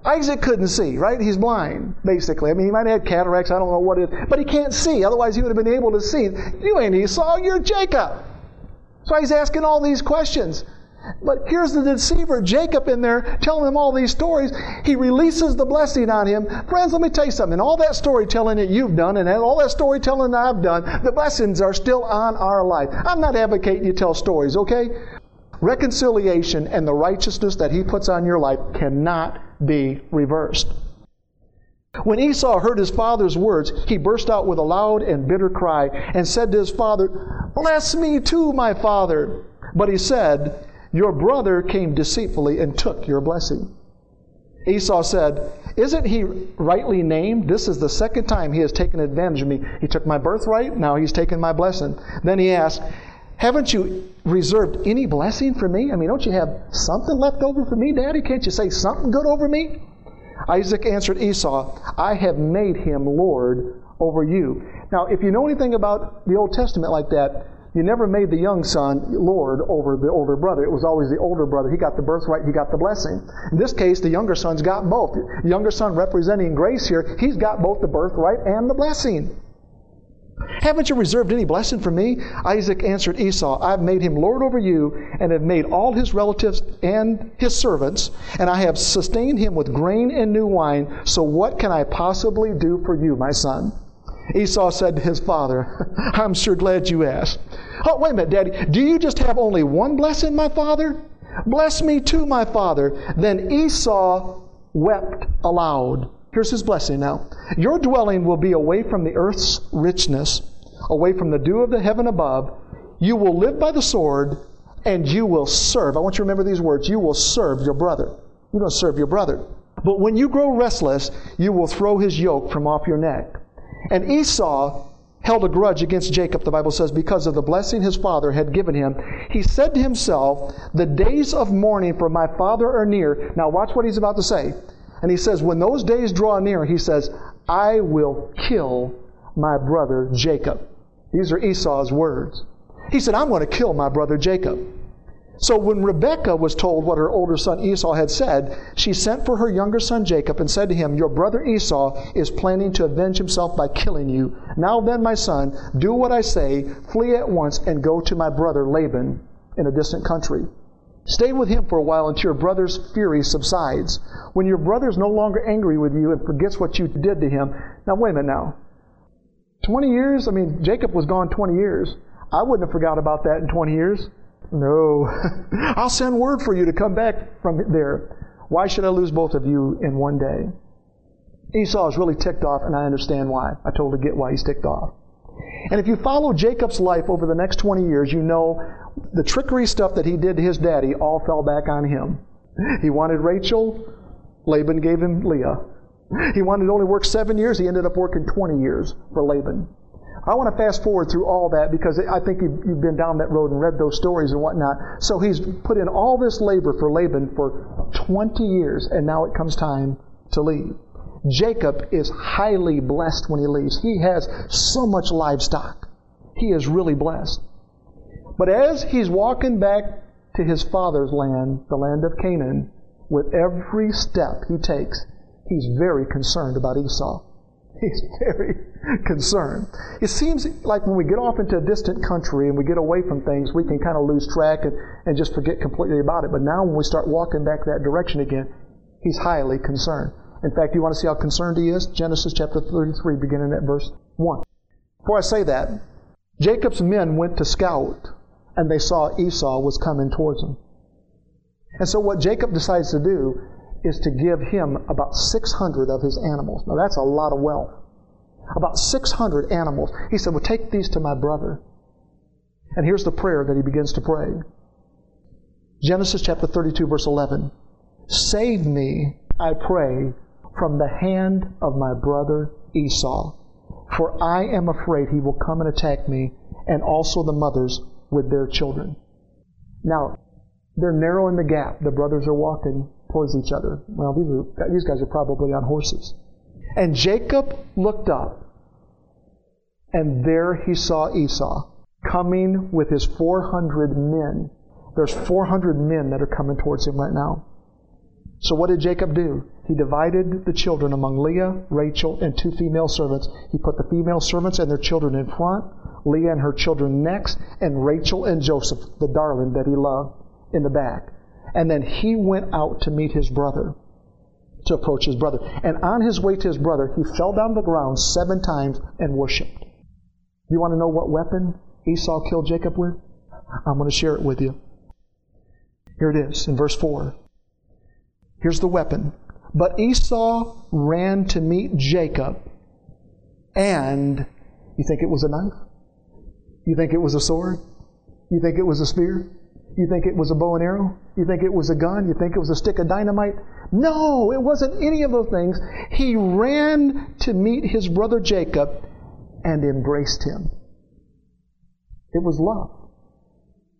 Isaac couldn't see, right? He's blind, basically. I mean, he might have had cataracts. I don't know what it is. But he can't see. Otherwise, he would have been able to see. You ain't Esau. You're Jacob. So he's asking all these questions. But here's the deceiver, Jacob, in there telling him all these stories. He releases the blessing on him. Friends, let me tell you something. All that storytelling that you've done and all that storytelling that I've done, the blessings are still on our life. I'm not advocating you tell stories, okay? Reconciliation and the righteousness that He puts on your life cannot be reversed. When Esau heard his father's words, he burst out with a loud and bitter cry and said to his father, "Bless me too, my father." But he said, "Your brother came deceitfully and took your blessing." Esau said, "Isn't he rightly named? This is the second time he has taken advantage of me. He took my birthright, now he's taken my blessing." Then he asked, "Haven't you reserved any blessing for me? I mean, don't you have something left over for me, Daddy? Can't you say something good over me?" Isaac answered Esau, "I have made him Lord over you." Now, if you know anything about the Old Testament like that, you never made the young son Lord over the older brother. It was always the older brother. He got the birthright. He got the blessing. In this case, the younger son's got both. The younger son representing grace here, he's got both the birthright and the blessing. "Haven't you reserved any blessing for me?" Isaac answered Esau, "I've made him Lord over you and have made all his relatives and his servants, and I have sustained him with grain and new wine. So what can I possibly do for you, my son?" Esau said to his father, "I'm sure glad you asked." "Oh, wait a minute, Daddy. Do you just have only one blessing, my father?" "Bless me too, my father." Then Esau wept aloud. Here's his blessing now. "Your dwelling will be away from the earth's richness, away from the dew of the heaven above. You will live by the sword, and you will serve." I want you to remember these words. You will serve your brother. You're going to serve your brother. "But when you grow restless, you will throw his yoke from off your neck." And Esau held a grudge against Jacob, the Bible says, because of the blessing his father had given him. He said to himself, "The days of mourning for my father are near." Now watch what he's about to say. And he says, "When those days draw near," he says, "I will kill my brother Jacob." These are Esau's words. He said, "I'm going to kill my brother Jacob." So when Rebekah was told what her older son Esau had said, she sent for her younger son Jacob and said to him, "Your brother Esau is planning to avenge himself by killing you. Now then, my son, do what I say, flee at once and go to my brother Laban in a distant country. Stay with him for a while until your brother's fury subsides. When your brother's no longer angry with you and forgets what you did to him." Now wait a minute now. twenty years? I mean, Jacob was gone twenty years. I wouldn't have forgot about that in twenty years. No. "I'll send word for you to come back from there. Why should I lose both of you in one day?" Esau is really ticked off, and I understand why. I totally get why he's ticked off. And if you follow Jacob's life over the next twenty years, you know the trickery stuff that he did to his daddy all fell back on him. He wanted Rachel. Laban gave him Leah. He wanted to only work seven years. He ended up working twenty years for Laban. I want to fast forward through all that because I think you've been down that road and read those stories and whatnot. So he's put in all this labor for Laban for twenty years, and now it comes time to leave. Jacob is highly blessed when he leaves. He has so much livestock. He is really blessed. But as he's walking back to his father's land, the land of Canaan, with every step he takes, he's very concerned about Esau. He's very concerned. It seems like when we get off into a distant country and we get away from things, we can kind of lose track and, and just forget completely about it. But now when we start walking back that direction again, he's highly concerned. In fact, you want to see how concerned he is? Genesis chapter thirty-three, beginning at verse one. Before I say that, Jacob's men went to scout, and they saw Esau was coming towards them. And so what Jacob decides to do is to give him about six hundred of his animals. Now that's a lot of wealth. About six hundred animals. He said, "Well, take these to my brother." And here's the prayer that he begins to pray. Genesis chapter thirty-two, verse eleven. "Save me, I pray, from the hand of my brother Esau, for I am afraid he will come and attack me, and also the mothers with their children." Now, They're narrowing the gap. The brothers are walking towards each other. Well, these are, these guys are probably on horses. And Jacob looked up, and there he saw Esau coming with his four hundred men. There's four hundred men that are coming towards him right now. So what did Jacob do? He divided the children among Leah, Rachel, and two female servants. He put the female servants and their children in front, Leah and her children next, and Rachel and Joseph, the darling that he loved, in the back. And then he went out to meet his brother, to approach his brother. And on his way to his brother, he fell down to the ground seven times and worshipped. You want to know what weapon Esau killed Jacob with? I'm going to share it with you. Here it is in verse four. Here's the weapon. But Esau ran to meet Jacob, and you think it was a knife? You think it was a sword? You think it was a spear? You think it was a bow and arrow? You think it was a gun? You think it was a stick of dynamite? No, it wasn't any of those things. He ran to meet his brother Jacob and embraced him. It was love.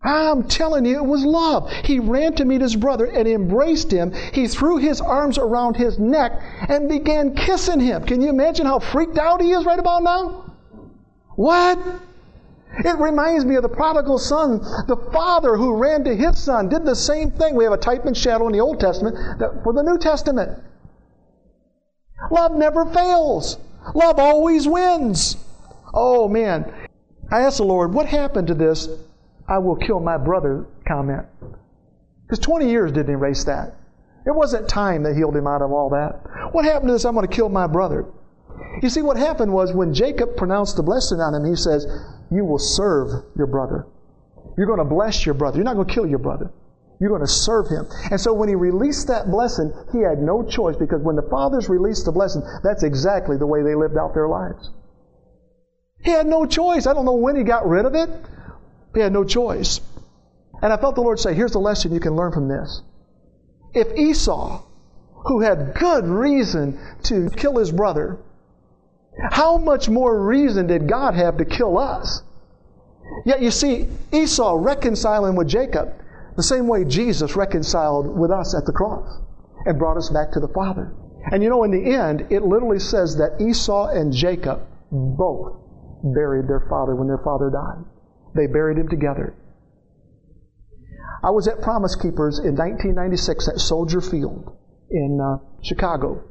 I'm telling you, it was love. He ran to meet his brother and embraced him. He threw his arms around his neck and began kissing him. Can you imagine how freaked out he is right about now? What? It reminds me of the prodigal son, the father who ran to his son, did the same thing. We have a type and shadow in the Old Testament for the New Testament. Love never fails. Love always wins. Oh, man. I asked the Lord, what happened to this "I will kill my brother" comment? Because twenty years didn't erase that. It wasn't time that healed him out of all that. What happened to this, "I'm going to kill my brother"? You see, what happened was when Jacob pronounced the blessing on him, he says, you will serve your brother. You're going to bless your brother. You're not going to kill your brother. You're going to serve him. And so when he released that blessing, he had no choice, because when the fathers released the blessing, that's exactly the way they lived out their lives. He had no choice. I don't know when he got rid of it. He had no choice. And I felt the Lord say, here's the lesson you can learn from this. If Esau, who had good reason to kill his brother, how much more reason did God have to kill us? Yet you see, Esau reconciling with Jacob the same way Jesus reconciled with us at the cross and brought us back to the Father. And you know, in the end, it literally says that Esau and Jacob both buried their father when their father died. They buried him together. I was at Promise Keepers in nineteen ninety-six at Soldier Field in uh, Chicago.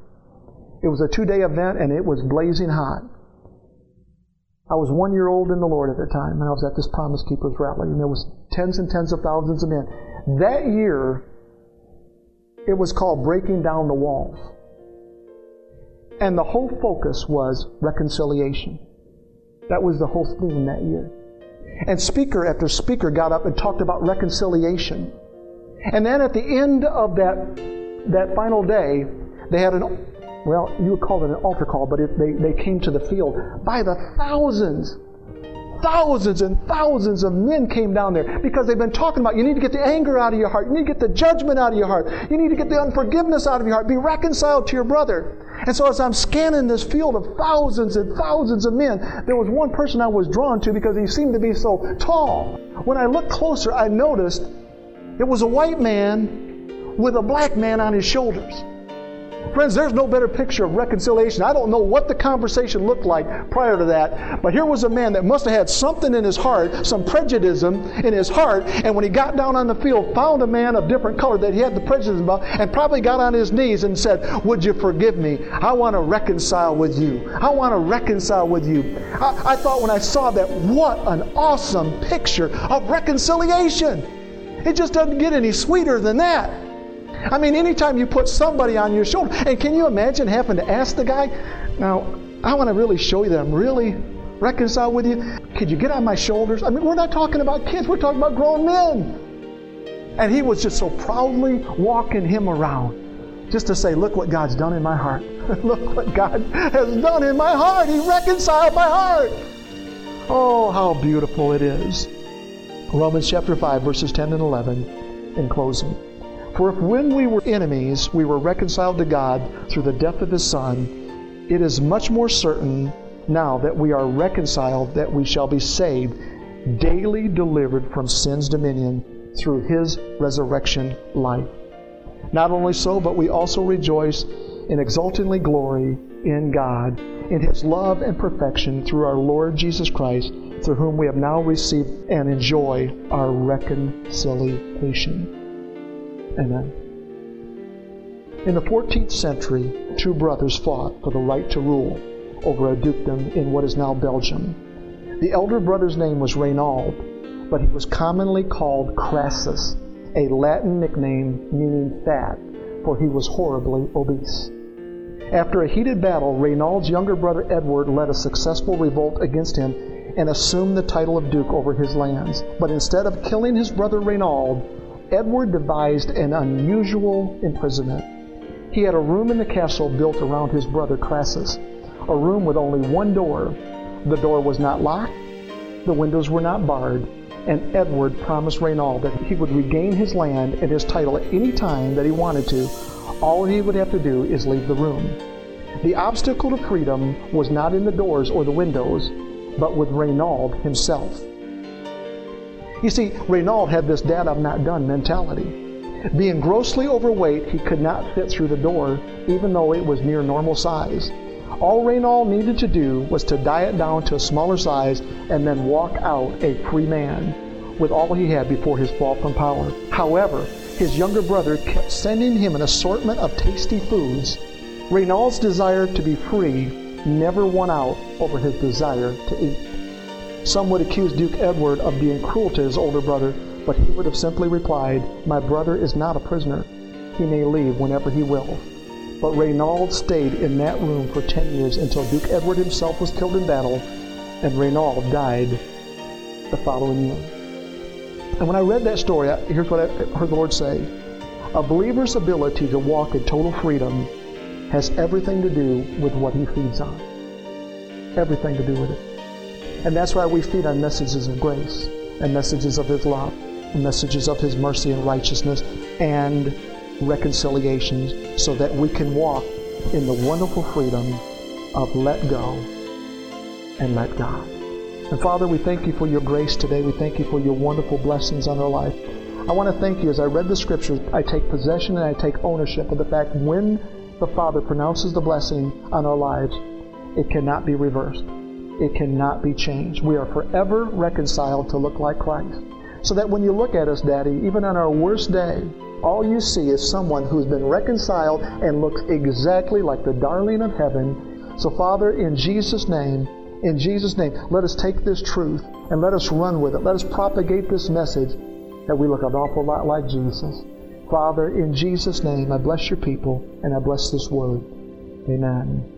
It was a two-day event, and it was blazing hot. I was one year old in the Lord at the time, and I was at this Promise Keepers rally, and there was tens and tens of thousands of men. That year, it was called Breaking Down the Walls. And the whole focus was reconciliation. That was the whole theme that year. And speaker after speaker got up and talked about reconciliation. And then at the end of that, that final day, they had an, well, you would call it an altar call, but it, they, they came to the field by the thousands. Thousands and thousands of men came down there because they've been talking about, you need to get the anger out of your heart. You need to get the judgment out of your heart. You need to get the unforgiveness out of your heart. Be reconciled to your brother. And so as I'm scanning this field of thousands and thousands of men, there was one person I was drawn to because he seemed to be so tall. When I looked closer, I noticed it was a white man with a black man on his shoulders. Friends, there's no better picture of reconciliation. I don't know what the conversation looked like prior to that, but here was a man that must have had something in his heart, some prejudice in his heart, and when he got down on the field, found a man of different color that he had the prejudice about, and probably got on his knees and said, would you forgive me? I want to reconcile with you. I want to reconcile with you. I, I thought when I saw that, what an awesome picture of reconciliation. It just doesn't get any sweeter than that. I mean, anytime you put somebody on your shoulder, and can you imagine having to ask the guy, now, I want to really show you that I'm really reconciled with you. Could you get on my shoulders? I mean, we're not talking about kids. We're talking about grown men. And he was just so proudly walking him around just to say, look what God's done in my heart. Look what God has done in my heart. He reconciled my heart. Oh, how beautiful it is. Romans chapter five, verses ten and eleven in closing. For if when we were enemies, we were reconciled to God through the death of His Son, it is much more certain now that we are reconciled that we shall be saved, daily delivered from sin's dominion through his resurrection life. Not only so, but we also rejoice and exultingly glory in God, in his love and perfection through our Lord Jesus Christ, through whom we have now received and enjoy our reconciliation. Amen. In the fourteenth century, two brothers fought for the right to rule over a dukedom in what is now Belgium. The elder brother's name was Reynald, but he was commonly called Crassus, a Latin nickname meaning fat, for he was horribly obese. After a heated battle, Reynald's younger brother Edward led a successful revolt against him and assumed the title of duke over his lands. But instead of killing his brother Reynald, Edward devised an unusual imprisonment. He had a room in the castle built around his brother Crassus, a room with only one door. The door was not locked, the windows were not barred, and Edward promised Reynald that he would regain his land and his title at any time that he wanted to. All he would have to do is leave the room. The obstacle to freedom was not in the doors or the windows, but with Reynald himself. You see, Reynald had this dad I've not done mentality. Being grossly overweight, he could not fit through the door, even though it was near normal size. All Reynald needed to do was to diet down to a smaller size and then walk out a free man with all he had before his fall from power. However, his younger brother kept sending him an assortment of tasty foods. Reynald's desire to be free never won out over his desire to eat. Some would accuse Duke Edward of being cruel to his older brother, but he would have simply replied, "My brother is not a prisoner. He may leave whenever he will." But Reynald stayed in that room for ten years until Duke Edward himself was killed in battle, and Reynald died the following year. And when I read that story, here's what I heard the Lord say. A believer's ability to walk in total freedom has everything to do with what he feeds on. Everything to do with it. And that's why we feed on messages of grace, and messages of his love, and messages of his mercy and righteousness, and reconciliations, so that we can walk in the wonderful freedom of let go and let God. And Father, we thank you for your grace today. We thank you for your wonderful blessings on our life. I want to thank you. As I read the scriptures, I take possession and I take ownership of the fact when the Father pronounces the blessing on our lives, it cannot be reversed. It cannot be changed. We are forever reconciled to look like Christ. So that when you look at us, Daddy, even on our worst day, all you see is someone who's been reconciled and looks exactly like the darling of heaven. So Father, in Jesus' name, in Jesus' name, let us take this truth and let us run with it. Let us propagate this message that we look an awful lot like Jesus. Father, in Jesus' name, I bless your people and I bless this word. Amen.